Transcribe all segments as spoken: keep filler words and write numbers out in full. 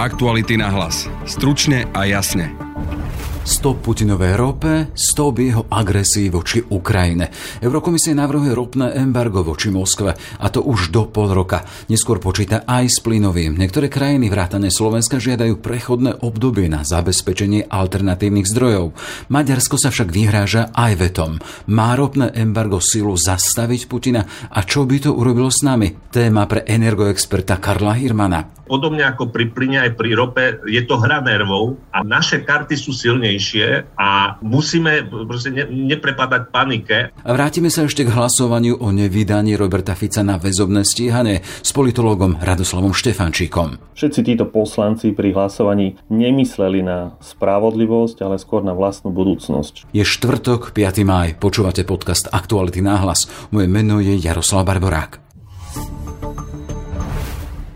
Aktuality na hlas. Stručne a jasne. Stop Putinovej rope, stop jeho agresii voči Ukrajine. Eurokomisia navrhuje ropné embargo voči Moskve, a to už do pol roka. Neskôr počíta aj s plynovým. Niektoré krajiny vrátane Slovenska žiadajú prechodné obdobie na zabezpečenie alternatívnych zdrojov. Maďarsko sa však vyhráža aj vetom. Má ropné embargo silu zastaviť Putina a čo by to urobilo s nami? Téma pre energoexperta Karla Hirmana. Podobne ako pri plyne aj pri rope, je to hra nervov a naše karty sú silnejšie a musíme proste ne, neprepadať panike. A vrátime sa ešte k hlasovaniu o nevydaní Roberta Fica na väzobné stíhanie s politológom Radoslavom Štefančíkom. Všetci títo poslanci pri hlasovaní nemysleli na spravodlivosť, ale skôr na vlastnú budúcnosť. Je štvrtok, piateho mája. Počúvate podcast Aktuality na hlas. Moje meno je Jaroslav Barborák.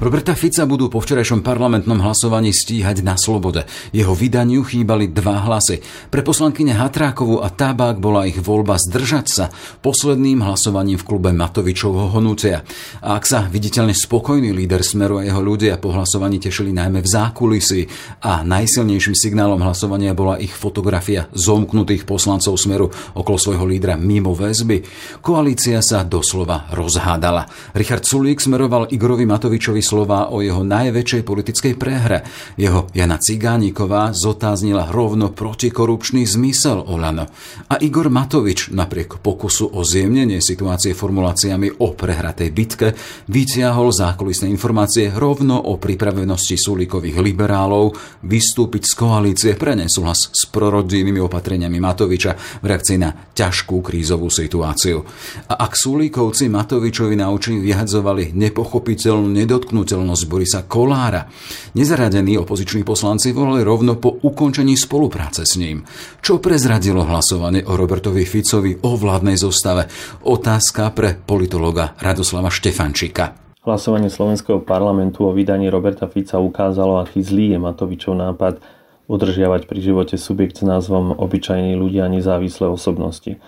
Roberta Fica budú po včerajšom parlamentnom hlasovaní stíhať na slobode. Jeho vydaniu chýbali dva hlasy. Pre poslankyne Hatrákovú a Tabák bola ich voľba zdržať sa posledným hlasovaním v klube Matovičovho hnutia. A ak sa viditeľne spokojný líder Smeru a jeho ľudia po hlasovaní tešili najmä v zákulisí a najsilnejším signálom hlasovania bola ich fotografia zomknutých poslancov Smeru okolo svojho lídra mimo väzby, koalícia sa doslova rozhádala. Richard Sulík smeroval Igorovi Matovičovi slova o jeho najväčšej politickej prehre. Jeho Jana Cigáníková zotáznila rovno protikorupčný zmysel Olano. A Igor Matovič napriek pokusu o zjemnenie situácie formuláciami o prehratej bitke vytiahol zákulisné informácie rovno o pripravenosti Sulíkových liberálov vystúpiť z koalície pre nesúhlas s prorodinnými opatreniami Matoviča v reakcii na ťažkú krízovú situáciu. A ak Sulíkovci Matovičovi na oči vyhadzovali nepochopiteľnú nedotknutú z Borisa Kolára. Nezaradení opoziční poslanci volali rovno po ukončení spolupráce s ním. Čo prezradilo hlasovanie o Robertovi Ficovi o vládnej zostave? Otázka pre politologa Radoslava Štefančíka. Hlasovanie slovenského parlamentu o vydaní Roberta Fica ukázalo, aký zlý je Matovičov nápad udržiavať pri živote subjekt s názvom Obyčajní ľudia a nezávislé osobnosti.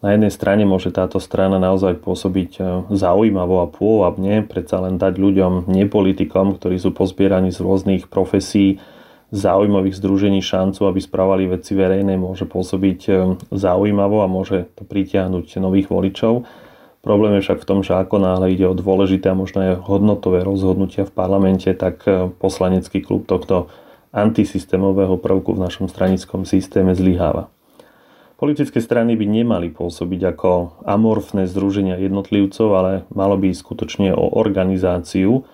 Na jednej strane môže táto strana naozaj pôsobiť zaujímavo a pôvabne, predsa len dať ľuďom, nepolitikom, ktorí sú pozbieraní z rôznych profesí, zaujímavých združení šancu, aby spravovali veci verejné, môže pôsobiť zaujímavo a môže to pritiahnuť nových voličov. Problém je však v tom, že ako náhle ide o dôležité a možno aj hodnotové rozhodnutia v parlamente, tak poslanecký klub tohto antisystémového prvku v našom stranickom systéme zlyháva. Politické strany by nemali pôsobiť ako amorfné združenia jednotlivcov, ale malo by ísť skutočne o organizáciu,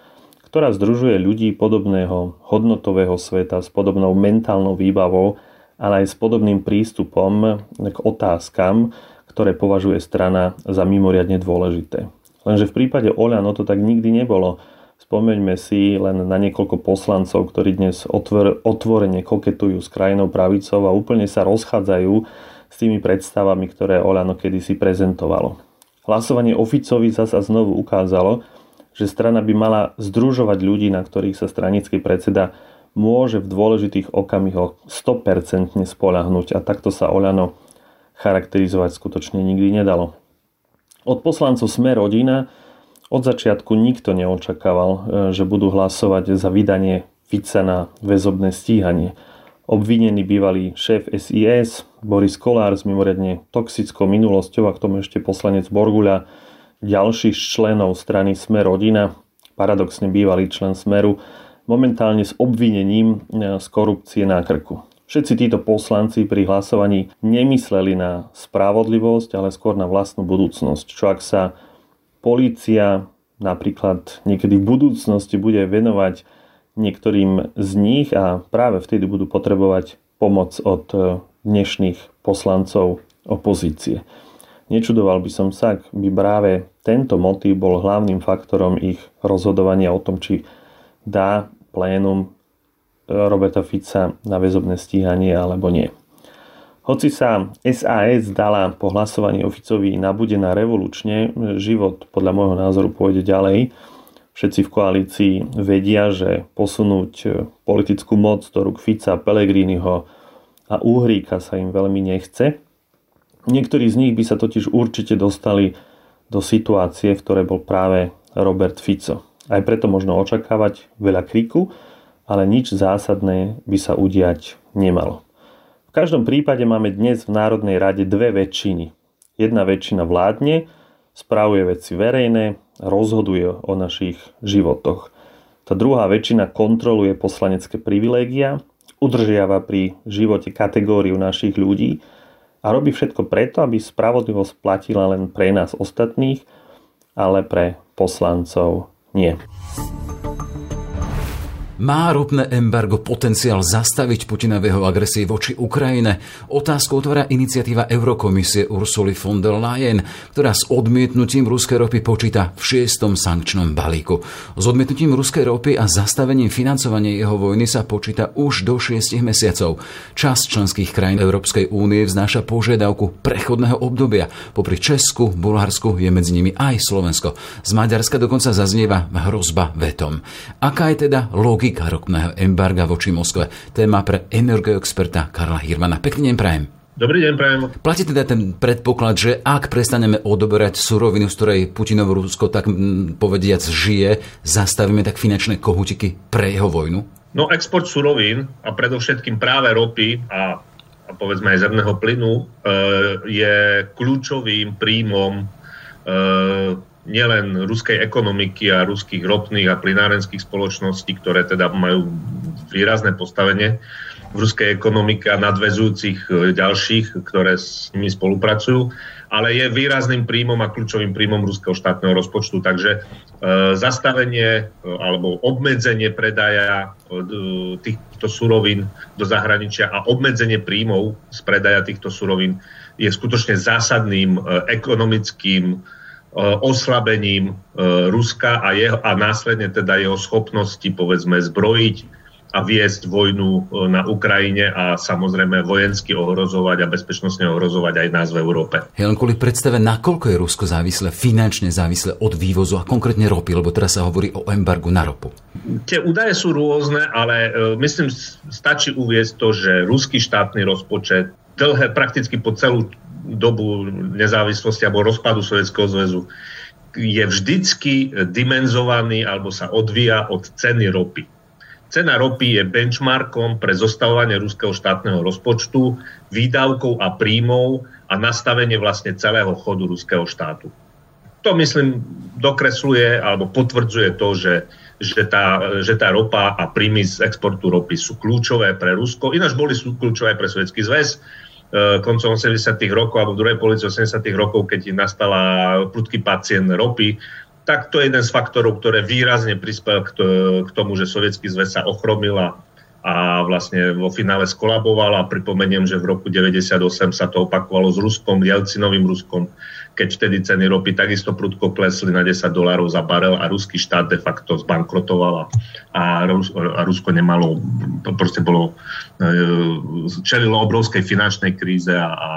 ktorá združuje ľudí podobného hodnotového sveta s podobnou mentálnou výbavou, ale aj s podobným prístupom k otázkam, ktoré považuje strana za mimoriadne dôležité. Lenže v prípade Oľano to tak nikdy nebolo. Spomeňme si len na niekoľko poslancov, ktorí dnes otvor- otvorene koketujú s krajnou pravicou a úplne sa rozchádzajú s tými predstavami, ktoré Olano kedysi prezentovalo. Hlasovanie o Ficovi zasa znovu ukázalo, že strana by mala združovať ľudí, na ktorých sa stranický predseda môže v dôležitých okamihoch sto percent spoľahnúť a takto sa Olano charakterizovať skutočne nikdy nedalo. Od poslancov SME Rodina od začiatku nikto neočakával, že budú hlasovať za vydanie Fica na väzobné stíhanie. Obvinený bývalý šéf es í es, Boris Kolár s mimoriadne toxickou minulosťou a k tomu ešte poslanec Borgula, ďalší z členov strany SME Rodina, paradoxne bývalý člen Smeru, momentálne s obvinením z korupcie na krku. Všetci títo poslanci pri hlasovaní nemysleli na spravodlivosť, ale skôr na vlastnú budúcnosť. Čo ak sa polícia napríklad niekedy v budúcnosti bude venovať niektorým z nich a práve vtedy budú potrebovať pomoc od dnešných poslancov opozície. Nečudoval by som sa, ak by práve tento motív bol hlavným faktorom ich rozhodovania o tom, či dá plénum Roberta Fica na väzobné stíhanie alebo nie. Hoci sa es a es dala po hlasovaní o Ficovi nabudená revolučne, život podľa môjho názoru pôjde ďalej. Všetci v koalícii vedia, že posunúť politickú moc do rúk Fica, Pellegriniho a Úhríka sa im veľmi nechce. Niektorí z nich by sa totiž určite dostali do situácie, v ktorej bol práve Robert Fico. Aj preto možno očakávať veľa kriku, ale nič zásadné by sa udiať nemalo. V každom prípade máme dnes v Národnej rade dve väčšiny. Jedna väčšina vládne, spravuje veci verejné, rozhoduje o našich životoch. Tá druhá väčšina kontroluje poslanecké privilégia, udržiava pri živote kategóriu našich ľudí a robí všetko preto, aby spravodlivosť platila len pre nás ostatných, ale pre poslancov nie. Má ropné embargo potenciál zastaviť Putina v jeho agresii voči Ukrajine? Otázku otvára iniciatíva Eurokomisie Ursuly von der Leyen, ktorá s odmietnutím ruskej ropy počíta v šiestom sankčnom balíku. S odmietnutím ruskej ropy a zastavením financovania jeho vojny sa počíta už do šiestich mesiacov. Časť členských krajín Európskej únie vznáša požiadavku prechodného obdobia. Popri Česku, Bulharsku je medzi nimi aj Slovensko. Z Maďarska dokonca zaznieva hrozba vetom. Aká je teda logika ropného embarga voči Moskve? Téma pre energoexperta Karla Hirmana. Pekný deň prajem. Dobrý deň prajem. Platí teda ten predpoklad, že ak prestaneme odoberať surovinu, z ktorej Putinovo Rusko tak m, povediac žije, zastavíme tak finančné kohutiky pre jeho vojnu? No export surovín a predovšetkým práve ropy a, a povedzme aj zemného plynu e, je kľúčovým príjmom e, nielen ruskej ekonomiky a ruských ropných a plynárenských spoločností, ktoré teda majú výrazné postavenie v ruskej ekonomike a nadväzujúcich ďalších, ktoré s nimi spolupracujú, ale je výrazným príjmom a kľúčovým príjmom ruského štátneho rozpočtu. Takže e, zastavenie e, alebo obmedzenie predaja e, týchto surovín do zahraničia a obmedzenie príjmov z predaja týchto surovín je skutočne zásadným e, ekonomickým oslabením Ruska a, jeho, a následne teda jeho schopnosti, povedzme, zbrojiť a viesť vojnu na Ukrajine a samozrejme vojensky ohrozovať a bezpečnostne ohrozovať aj nás v Európe. Ja len kvôli predstave, nakoľko je Rusko závislé, finančne závislé od vývozu a konkrétne ropy, lebo teraz sa hovorí o embargu na ropu. Tie údaje sú rôzne, ale myslím, stačí uviesť to, že ruský štátny rozpočet dlhé prakticky po celú dobu nezávislosti alebo rozpadu Sovietskeho zväzu je vždycky dimenzovaný alebo sa odvíja od ceny ropy. Cena ropy je benchmarkom pre zostavovanie ruského štátneho rozpočtu, výdavkov a príjmov a nastavenie vlastne celého chodu ruského štátu. To, myslím, dokresluje alebo potvrdzuje to, že, že, tá, že tá ropa a príjmy z exportu ropy sú kľúčové pre Rusko, ináč boli sú kľúčové pre Sovietský zväz, koncom osemdesiatych rokov alebo v druhej polovici osemdesiatych rokov, keď nastala prudký pád cien ropy, tak to je jeden z faktorov, ktoré výrazne prispel k tomu, že Sovietský zväz sa ochromila a vlastne vo finále skolabovala. Pripomeniem, že v roku deväťdesiatosem sa to opakovalo s Ruskom, Jelcinovým Ruskom, keď vtedy ceny ropy takisto prudko klesli na desať dolárov za barel a ruský štát de facto zbankrotoval a Rusko nemalo, proste bolo, čelilo obrovskej finančnej kríze a, a,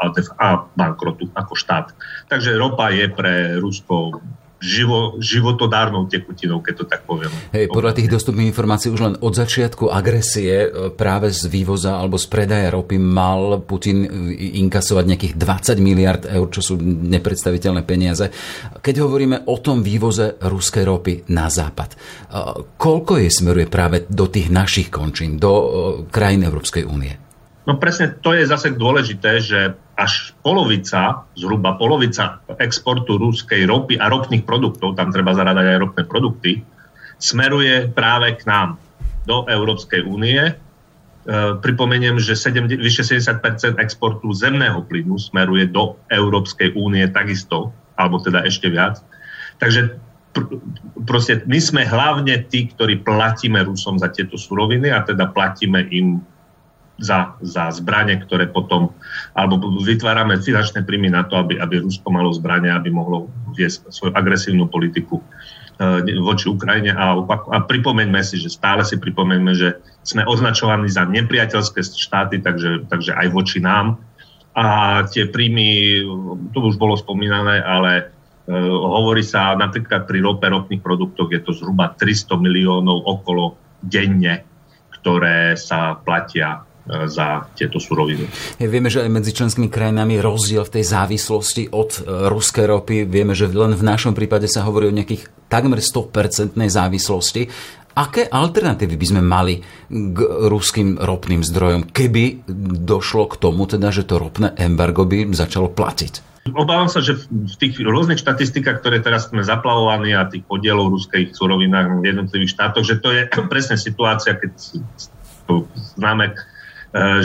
a, a bankrotu ako štát. Takže ropa je pre Rusko Živo, životodárnou tekutinou, keď to tak poviem. Hej, podľa tých dostupných informácií už len od začiatku agresie práve z vývoza alebo z predaja ropy mal Putin inkasovať nejakých dvadsať miliárd eur, čo sú nepredstaviteľné peniaze. Keď hovoríme o tom vývoze ruskej ropy na západ, koľko jej smeruje práve do tých našich končín, do krajín Európskej únie? No presne to je zase dôležité, že až polovica, zhruba polovica exportu ruskej ropy a ropných produktov, tam treba zarádať aj ropné produkty, smeruje práve k nám, do Európskej únie. E, pripomeniem, že vyše sedemdesiat percent exportu zemného plynu smeruje do Európskej únie takisto, alebo teda ešte viac. Takže pr- proste my sme hlavne tí, ktorí platíme Rusom za tieto suroviny a teda platíme im Za, za zbranie, ktoré potom, alebo vytvárame finančné príjmy na to, aby, aby Rusko malo zbranie, aby mohlo viesť svoju agresívnu politiku voči Ukrajine a, opaku- a pripomeňme si, že stále si pripomeňme, že sme označovaní za nepriateľské štáty, takže, takže aj voči nám. A tie príjmy, to už bolo spomínané, ale e, hovorí sa napríklad pri rope, ropných produktoch je to zhruba tristo miliónov okolo denne, ktoré sa platia e, za tieto suroviny. Hey, vieme, že aj medzi členskými krajinami rozdiel v tej závislosti od ruskej ropy. Vieme, že len v našom prípade sa hovorí o nejakých takmer sto percent závislosti. Aké alternatívy by sme mali k ruským ropným zdrojom, keby došlo k tomu, teda, že to ropné embargo by začalo platiť? Obávam sa, že v tých rôznych štatistikách, ktoré teraz sme zaplavovaní a tých podielov ruských surovinách v jednotlivých štátoch, že to je presne situácia, keď to známe,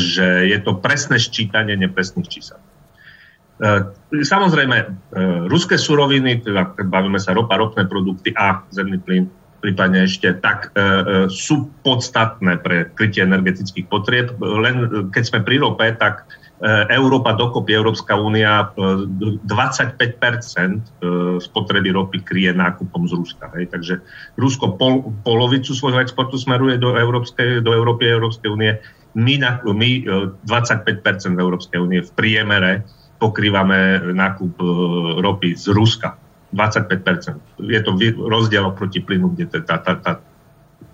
že je to presné ščítanie nepresných čísel. Samozrejme, ruské suroviny, teda bavíme sa ropa, ropné produkty a zemný plyn, prípadne ešte, tak e, e, sú podstatné pre krytie energetických potrieb. Len keď sme pri rope, tak e, Európa dokopy, Európska únia e, dvadsaťpäť percent e, spotreby ropy kryje nákupom z Ruska. Hej. Takže Rusko pol, polovicu svojho exportu smeruje do, Európskej, do Európy a Európskej únie. My, na, my e, dvadsaťpäť percent Európskej únie v priemere pokrývame nákup e, ropy z Ruska. dvadsaťpäť percent. Je to rozdiel proti plynu, kde tá, tá, tá,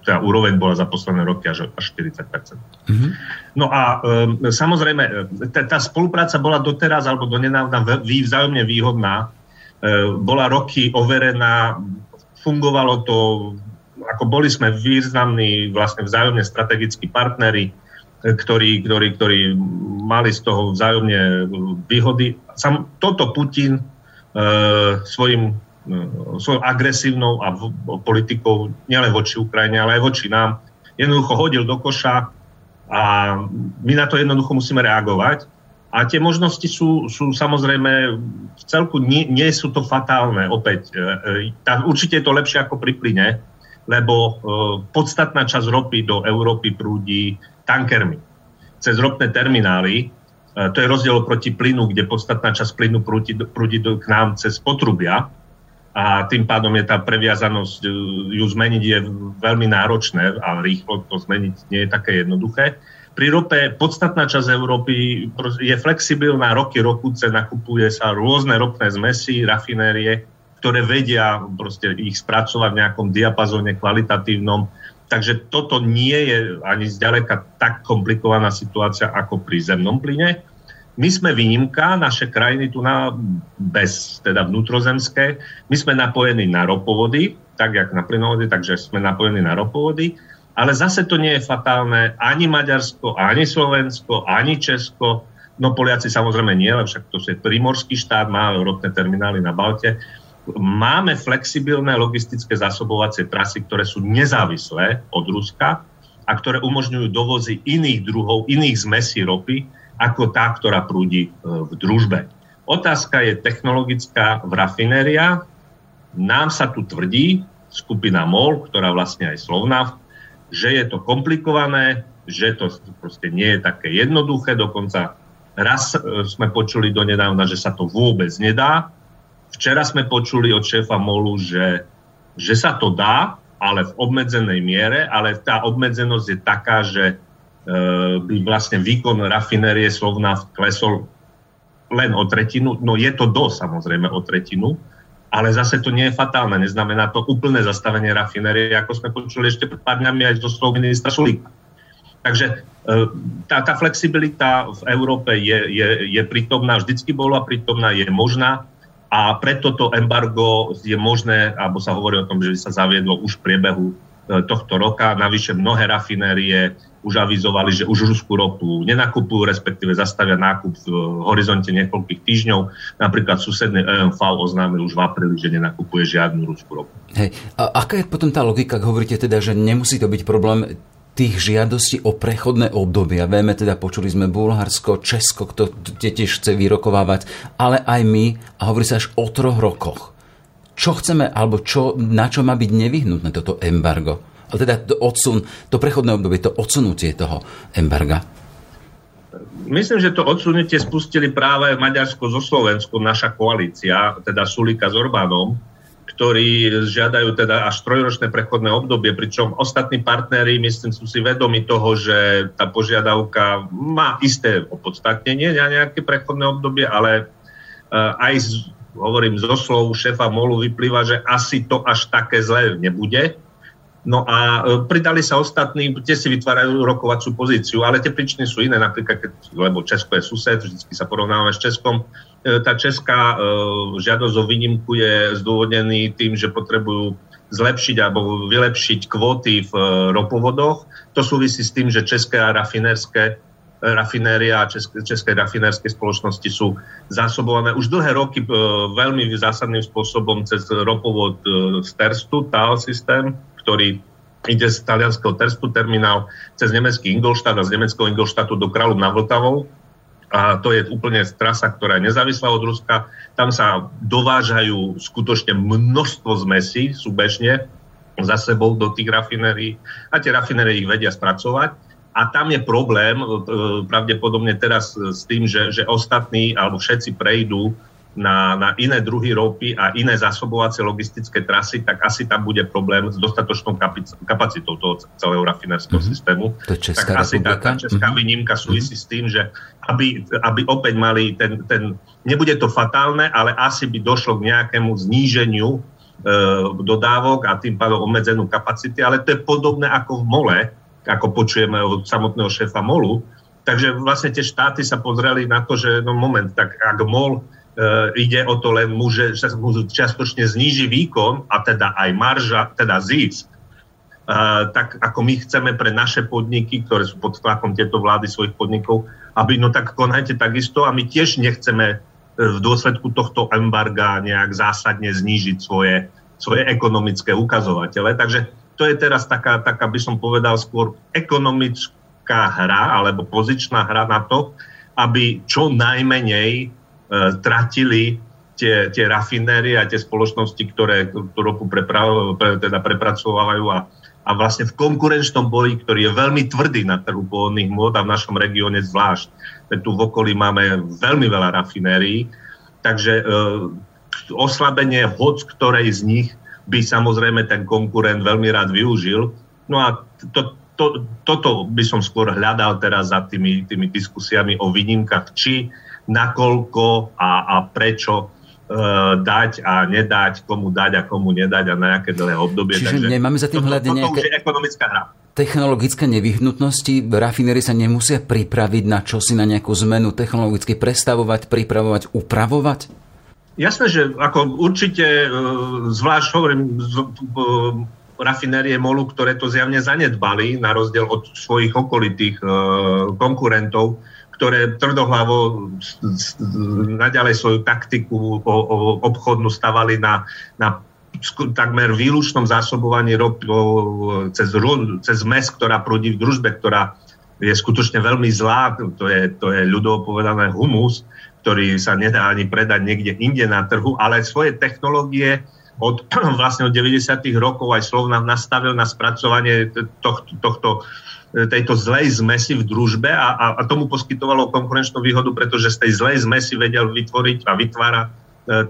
tá úroveň bola za posledné roky až, až štyridsať percent. Mm-hmm. No a um, samozrejme, tá, tá spolupráca bola doteraz, alebo donedávna vzájomne výhodná. E, bola roky overená, fungovalo to, ako boli sme významní, vlastne vzájomne strategickí partneri, ktorí, ktorí, ktorí mali z toho vzájomne výhody. Sam, toto Putin Svojim, svojou agresívnou a v, politikou nielen voči Ukrajine, ale aj voči nám, jednoducho hodil do koša a my na to jednoducho musíme reagovať. A tie možnosti sú, sú samozrejme v celku, nie, nie sú to fatálne opäť. Tá, určite je to lepšie ako pri plyne, lebo podstatná časť ropy do Európy prúdi tankermi cez ropné terminály. To je rozdiel proti plynu, kde podstatná časť plynu prúdi, prúdi k nám cez potrubia a tým pádom je tá previazanosť, ju zmeniť je veľmi náročné a rýchlo to zmeniť nie je také jednoduché. Pri rope podstatná časť Európy je flexibilná, roky roku cena, kupuje sa rôzne ropné zmesi, rafinérie, ktoré vedia proste ich spracovať v nejakom diapazóne kvalitatívnom. Takže toto nie je ani zďaleka tak komplikovaná situácia ako pri zemnom plyne. My sme výnimka, naše krajiny tu na, bez, teda vnútrozemské, my sme napojení na ropovody, tak jak na plynovody, takže sme napojení na ropovody, ale zase to nie je fatálne ani Maďarsko, ani Slovensko, ani Česko, no Poliaci samozrejme nie, ale však to je primorský štát, má ropné terminály na Balte. Máme flexibilné logistické zásobovacie trasy, ktoré sú nezávislé od Ruska a ktoré umožňujú dovozy iných druhov, iných zmesí ropy, ako tá, ktorá prúdi v Družbe. Otázka je technologická rafinéria. Nám sa tu tvrdí skupina MOL, ktorá vlastne aj Slovnaft, že je to komplikované, že to proste nie je také jednoduché. Dokonca raz sme počuli donedávna, že sa to vôbec nedá. Včera sme počuli od šéfa MOLu, že, že sa to dá, ale v obmedzenej miere, ale tá obmedzenosť je taká, že e, by vlastne výkon rafinérie Slovnaft klesol len o tretinu. No je to dosť, samozrejme o tretinu, ale zase to nie je fatálne. Neznamená to úplné zastavenie rafinérie, ako sme počuli ešte pred pár dňami aj zo slov ministra Sulíka. Takže tá, tá flexibilita v Európe je, je, je prítomná, vždycky bola prítomná, je možná. A preto to embargo je možné, alebo sa hovorí o tom, že sa zaviedlo už v priebehu tohto roka. Navyše mnohé rafinérie už avizovali, že už ruskú ropu nenakupujú, respektíve zastavia nákup v horizonte niekoľkých týždňov. Napríklad susedný é em vé oznámil už v apríli, že nenakupuje žiadnu ruskú ropu. Hej. A aká je potom tá logika, ak hovoríte teda, že nemusí to byť problém tých žiadostí o prechodné obdobia? Vieme, teda počuli sme Bulharsko, Česko, kto tiež chce vyrokovávať, ale aj my, a hovorí sa až o troch rokoch. Čo chceme, alebo čo, na čo má byť nevyhnutné toto embargo? Ale teda to odsun, to prechodné obdobie, to odsunutie toho embarga. Myslím, že to odsunutie spustili práve Maďarsko so Slovenskom, naša koalícia, teda Sulika s Orbánom, ktorí žiadajú teda až trojročné prechodné obdobie, pričom ostatní partneri, myslím, sú si vedomi toho, že tá požiadavka má isté opodstatnenie na nejaké prechodné obdobie, ale aj z, hovorím zo slov šéfa MOLu vyplýva, že asi to až také zlé nebude. No a pridali sa ostatní, tie si vytvárajú rokovaciu pozíciu, ale tie príčiny sú iné, napríklad, keď, lebo Česko je sused, vždycky sa porovnávame s Českom. Tá česká žiadosť o výnimku je zdôvodnený tým, že potrebujú zlepšiť alebo vylepšiť kvóty v ropovodoch. To súvisí s tým, že české a rafinérske rafinéria a české, české rafinérske spoločnosti sú zásobované už dlhé roky veľmi zásadným spôsobom cez ropovod z Terstu, té á el systém, ktorý ide z talianského Terstu terminál cez nemecký Ingolstadt a z nemeckého Ingolstadtu do Kralup na Vltavou. A to je úplne trasa, ktorá je nezávislá od Ruska. Tam sa dovážajú skutočne množstvo zmesí súbežne za sebou do tých rafinérií a tie rafinérie ich vedia spracovať. A tam je problém pravdepodobne teraz s tým, že, že ostatní alebo všetci prejdú Na, na iné druhy ropy a iné zásobovacie logistické trasy, tak asi tam bude problém s dostatočnou kapic- kapacitou toho celého rafinerského mm-hmm. systému. To je Česká tak asi tá, tá česká mm-hmm. výnimka súvisí mm-hmm. s tým, že aby, aby opäť mali ten, ten... Nebude to fatálne, ale asi by došlo k nejakému zníženiu e, dodávok a tým pádom obmedzenú kapacity, ale to je podobné ako v MOLe, ako počujeme od samotného šéfa MOLu. Takže vlastne tie štáty sa pozreli na to, že no moment, tak ak MOL Uh, ide o to len, že sa mu čiastočne zníži výkon a teda aj marža, teda zisk, uh, tak ako my chceme pre naše podniky, ktoré sú pod tlakom tieto vlády svojich podnikov, aby no tak konajte takisto a my tiež nechceme uh, v dôsledku tohto embarga nejak zásadne znížiť svoje, svoje ekonomické ukazovatele. Takže to je teraz taká, taká, by som povedal, skôr ekonomická hra alebo pozičná hra na to, aby čo najmenej tratili tie, tie rafinérie a tie spoločnosti, ktoré tú ropu preprav, pre, teda prepracovávajú a, a vlastne v konkurenčnom boji, ktorý je veľmi tvrdý na trhu pohodných môd a v našom regióne zvlášť. Tu v okolí máme veľmi veľa rafinérií, takže e, oslabenie hoc, ktorej z nich by samozrejme ten konkurent veľmi rád využil. No a to, to, toto by som skôr hľadal teraz za tými, tými diskusiami o výnimkách, či nakoľko a, a prečo e, dať a nedať, komu dať a komu nedať a na nejaké dlhé obdobie. Čiže nemáme za tým hľadať nejaké technologické nevyhnutnosti. Rafinérie sa nemusia pripraviť na čosi, na nejakú zmenu, technologicky prestavovať, pripravovať, upravovať? Jasné, že ako určite, zvlášť hovorím, z, rafinérie MOLu, ktoré to zjavne zanedbali, na rozdiel od svojich okolitých e, konkurentov, ktoré tvrdohlavo naďalej svoju taktiku o, o, obchodnú stavali na, na takmer výlučnom zásobovaní ropou cez, cez zmes, ktorá prúdi v družbe, ktorá je skutočne veľmi zlá, to je, to je ľudovo povedané humus, ktorý sa nedá ani predať niekde inde na trhu, ale svoje technológie od vlastne od deväťdesiatych rokov aj Slovnaft nastavil na spracovanie tohto, tohto tejto zlej zmesi v družbe a, a, a tomu poskytovalo konkurenčnú výhodu, pretože z tej zlej zmesi vedel vytvoriť a vytvára e,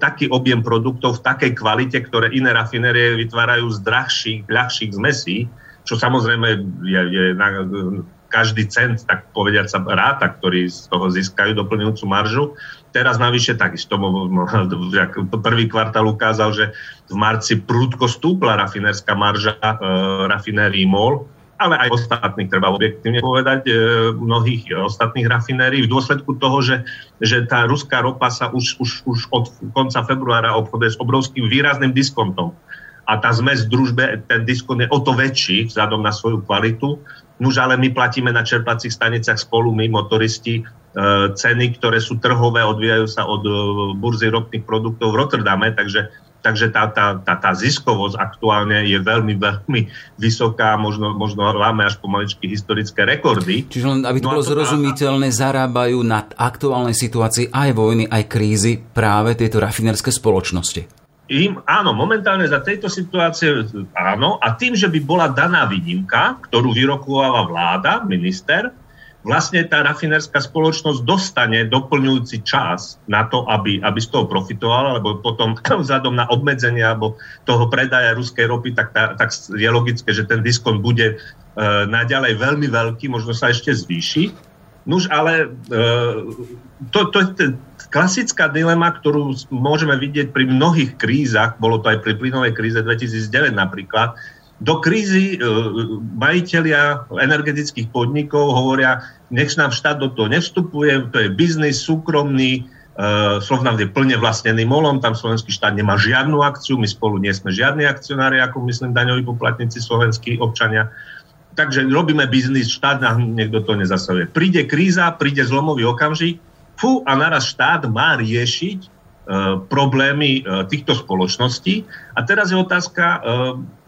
taký objem produktov v takej kvalite, ktoré iné rafinérie vytvárajú z drahších, ľahších zmesí, čo samozrejme je, je na každý cent, tak povediať sa ráta, ktorí z toho získajú doplňujúcu maržu. Teraz navyše takisto prvý kvartál ukázal, že v marci prudko stúpla rafinérska marža e, rafinérií MOL, ale aj ostatných, treba objektívne povedať, mnohých ostatných rafinérií v dôsledku toho, že, že tá ruská ropa sa už, už, už od konca februára obchoduje s obrovským výrazným diskontom. A tá zmes v družbe, ten diskont je o to väčší vzhľadom na svoju kvalitu. Nuž, ale my platíme na čerpacích staniciach spolu, my motoristi, e, ceny, ktoré sú trhové, odvíjajú sa od e, burzy ropných produktov v Rotterdame, takže Takže tá, tá, tá, tá ziskovosť aktuálne je veľmi, veľmi vysoká, možno, možno láme až pomaličky historické rekordy. Čiže len, aby to no bolo zrozumiteľné, tá... zarábajú na aktuálnej situácii aj vojny, aj krízy práve tieto rafinérske spoločnosti. Im, áno, momentálne za tejto situácie áno. A tým, že by bola daná výnimka, ktorú vyrokováva vláda, minister, vlastne tá rafinerská spoločnosť dostane doplňujúci čas na to, aby, aby z toho profitovala, lebo potom vzhľadom na obmedzenia alebo toho predaja ruskej ropy, tak, tá, tak je logické, že ten diskont bude e, naďalej veľmi veľký, možno sa ešte zvýši. Nuž, ale e, to, to je t- klasická dilema, ktorú môžeme vidieť pri mnohých krízach, bolo to aj pri plynovej kríze dvetisícdeväť napríklad. Do krízy e, majitelia energetických podnikov hovoria, nech nám štát do toho nevstupuje, to je biznis súkromný, e, Slovnaft je plne vlastnený MOLom, tam slovenský štát nemá žiadnu akciu, my spolu nie sme žiadni akcionári, ako myslím daňoví poplatníci, slovenskí občania. Takže robíme biznis, štát nám niekto to nezasahuje. Príde kríza, príde zlomový okamžik, fú, a naraz štát má riešiť problémy týchto spoločností. A teraz je otázka e,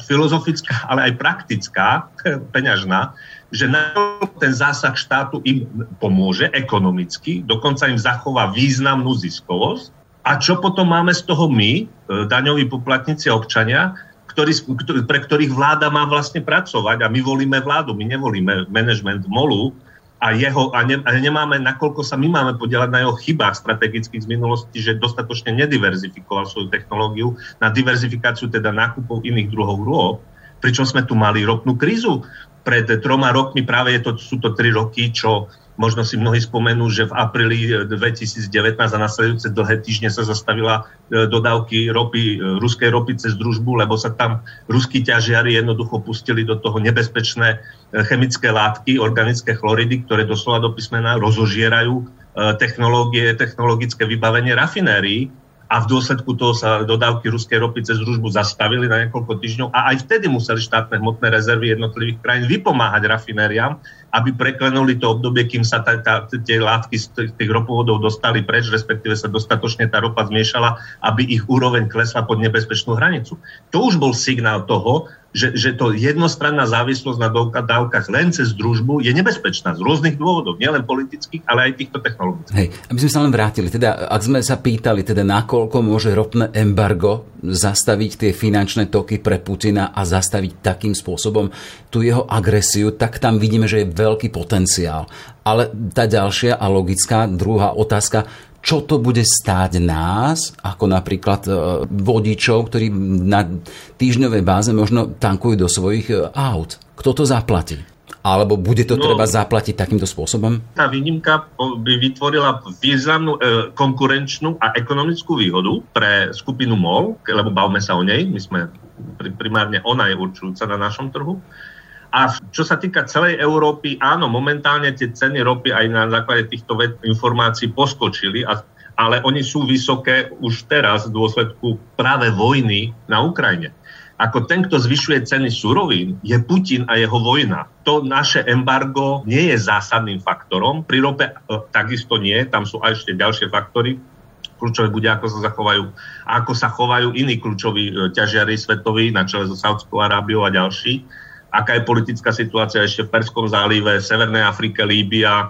filozofická, ale aj praktická, peňažná, že na ten zásah štátu im pomôže ekonomicky, dokonca im zachová významnú ziskovosť. A čo potom máme z toho my, e, daňoví poplatníci a občania, ktorý, ktorý, pre ktorých vláda má vlastne pracovať a my volíme vládu, my nevolíme manažment MOLu, a, jeho, a, ne, a nemáme, nakoľko sa my máme podieľať na jeho chybách strategických z minulosti, že dostatočne nediverzifikoval svoju technológiu na diverzifikáciu teda nákupov iných druhov rôb, pričom sme tu mali ropnú krízu. Pred troma rokmi práve je to, sú to tri roky, čo možno si mnohí spomenú, že v apríli dvetisícdevätnásť a nasledujúce dlhé týždne sa zastavila dodávky ropy, ruskej ropy cez Družbu, lebo sa tam ruskí ťažiari jednoducho pustili do toho nebezpečné chemické látky, organické chloridy, ktoré doslova do písmena rozožierajú technológie, technologické vybavenie rafinérií. A v dôsledku toho sa dodávky ruskej ropy cez Družbu zastavili na niekoľko týždňov a aj vtedy museli štátne hmotné rezervy jednotlivých krajín vypomáhať rafinériám, aby preklenuli to obdobie, kým sa tá, tá, tie látky z tých, tých ropovodov dostali preč, respektíve sa dostatočne tá ropa zmiešala, aby ich úroveň klesla pod nebezpečnú hranicu. To už bol signál toho, že, že to jednostranná závislosť na dávkach len cez Družbu je nebezpečná z rôznych dôvodov, nielen politických, ale aj týchto technologických. Hej, aby sme sa len vrátili, teda ak sme sa pýtali, teda nakoľko môže ropné embargo zastaviť tie finančné toky pre Putina a zastaviť takým spôsobom tú jeho agresiu, tak tam vidíme, že je veľký potenciál. Ale tá ďalšia a logická druhá otázka, čo to bude stáť nás, ako napríklad vodičov, ktorí na týždňovej báze možno tankujú do svojich aut. Kto to zaplatí? Alebo bude to no, treba zaplatiť takýmto spôsobom? Tá výnimka by vytvorila významnú konkurenčnú a ekonomickú výhodu pre skupinu MOL, lebo bavme sa o nej, my sme primárne ona je určujúca na našom trhu. A čo sa týka celej Európy, áno, momentálne tie ceny ropy aj na základe týchto informácií poskočili, a, ale oni sú vysoké už teraz v dôsledku práve vojny na Ukrajine. Ako ten, kto zvyšuje ceny surovín, je Putin a jeho vojna. To naše embargo nie je zásadným faktorom. Pri rope e, takisto nie, tam sú aj ešte ďalšie faktory. Kľúčové bude, ako sa zachovajú, ako sa chovajú iní kľúčoví e, ťažiari svetoví, na čele so Saudskou Arábiou a ďalší. Aká je politická situácia ešte v Perskom zálive, Severnej Afrike, Líbia,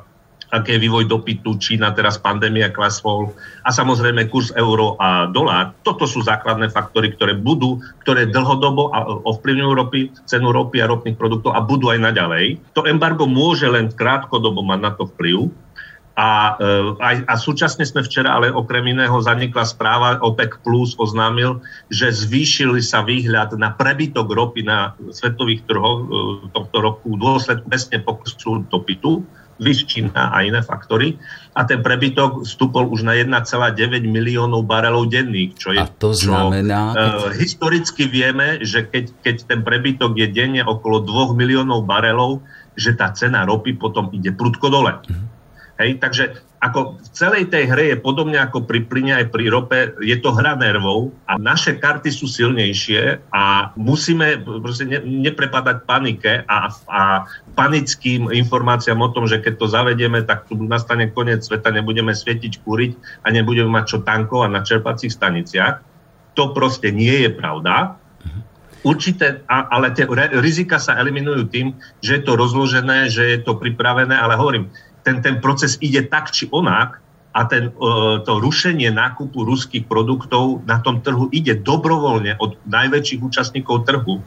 aký je vývoj dopytu, Čína, teraz pandémia, klasvol a samozrejme kurz euro a dolár. Toto sú základné faktory, ktoré budú, ktoré dlhodobo ovplyvňujú ropy, cenu ropy a ropných produktov a budú aj naďalej. To embargo môže len krátkodobo mať na to vplyv. A, a, a súčasne sme včera, ale okrem iného zanikla správa, OPEC Plus oznámil, že zvýšili sa výhľad na prebytok ropy na svetových trhoch tohto roku v dôsledku presne poklesu dopytu, Čína a iné faktory. A ten prebytok vstúpol už na jeden celá deväť miliónov barelov denných, čo je... A to znamená... Čo, uh, historicky vieme, že keď, keď ten prebytok je denne okolo dva miliónov barelov, že tá cena ropy potom ide prudko dole. Mhm. Hej, takže ako v celej tej hre je podobne ako pri plyne aj pri rope, je to hra nervov a naše karty sú silnejšie a musíme proste ne, neprepadať panike a, a panickým informáciám o tom, že keď to zavedieme, tak tu nastane koniec sveta, nebudeme svietiť, kúriť a nebudeme mať čo tankovať na čerpacích staniciach. To proste nie je pravda. Určité, ale tie rizika sa eliminujú tým, že je to rozložené, že je to pripravené, ale hovorím, Ten, ten proces ide tak či onak a ten, to rušenie nákupu ruských produktov na tom trhu ide dobrovoľne od najväčších účastníkov trhu.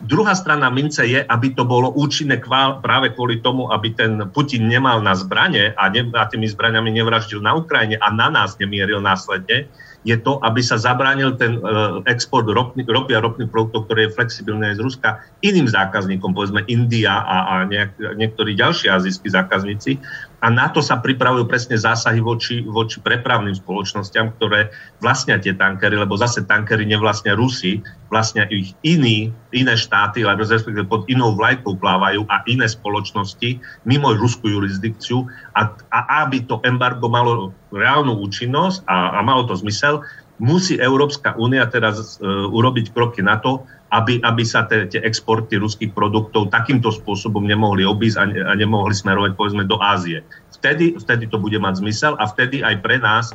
Druhá strana mince je, aby to bolo účinné kvál, práve kvôli tomu, aby ten Putin nemal na zbrane a, ne, a tými zbraniami nevraždil na Ukrajine a na nás nemieril následne, je to, aby sa zabránil ten uh, export ropy a ropných produktov, ktorý je flexibilný z Ruska, iným zákazníkom, povedzme India a, a nejak, niektorí ďalší azijskí zákazníci. A na to sa pripravujú presne zásahy voči, voči prepravným spoločnostiam, ktoré vlastnia tie tankery, lebo zase tankery nevlastnia Rusi, vlastnia ich iní, iné štáty, alebo respektíve pod inou vlajkou plávajú a iné spoločnosti mimo ruskú jurisdikciu. A, a aby to embargo malo reálnu účinnosť a, a malo to zmysel, musí Európska únia teraz e, urobiť kroky na to, aby, aby sa te, tie exporty ruských produktov takýmto spôsobom nemohli obísť a, ne, a nemohli smerovať, povedzme, do Ázie. Vtedy, vtedy to bude mať zmysel a vtedy aj pre nás, e,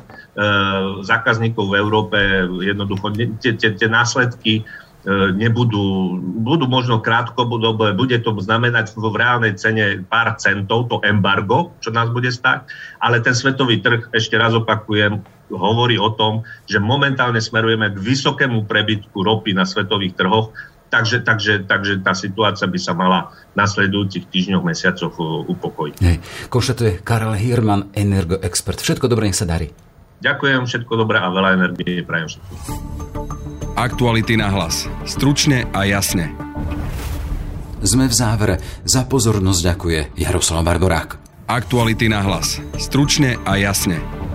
zákazníkov v Európe, jednoducho tie, tie, tie následky nebudú, budú možno krátkodobé, bude to znamenať v reálnej cene pár centov, to embargo, čo nás bude stať, ale ten svetový trh, ešte raz opakujem, hovorí o tom, že momentálne smerujeme k vysokému prebytku ropy na svetových trhoch, takže, takže, takže tá situácia by sa mala v nasledujúcich týždňoch, mesiacoch upokojiť. Hej. Konštatuje Karel Hirman, energoexpert. Všetko dobré, nech sa darí. Ďakujem, všetko dobré a veľa energie prajem všetko. Aktuality na hlas. Stručne a jasne. Sme v závere. Za pozornosť ďakuje Jaroslav Barborák. Aktuality na hlas. Stručne a jasne.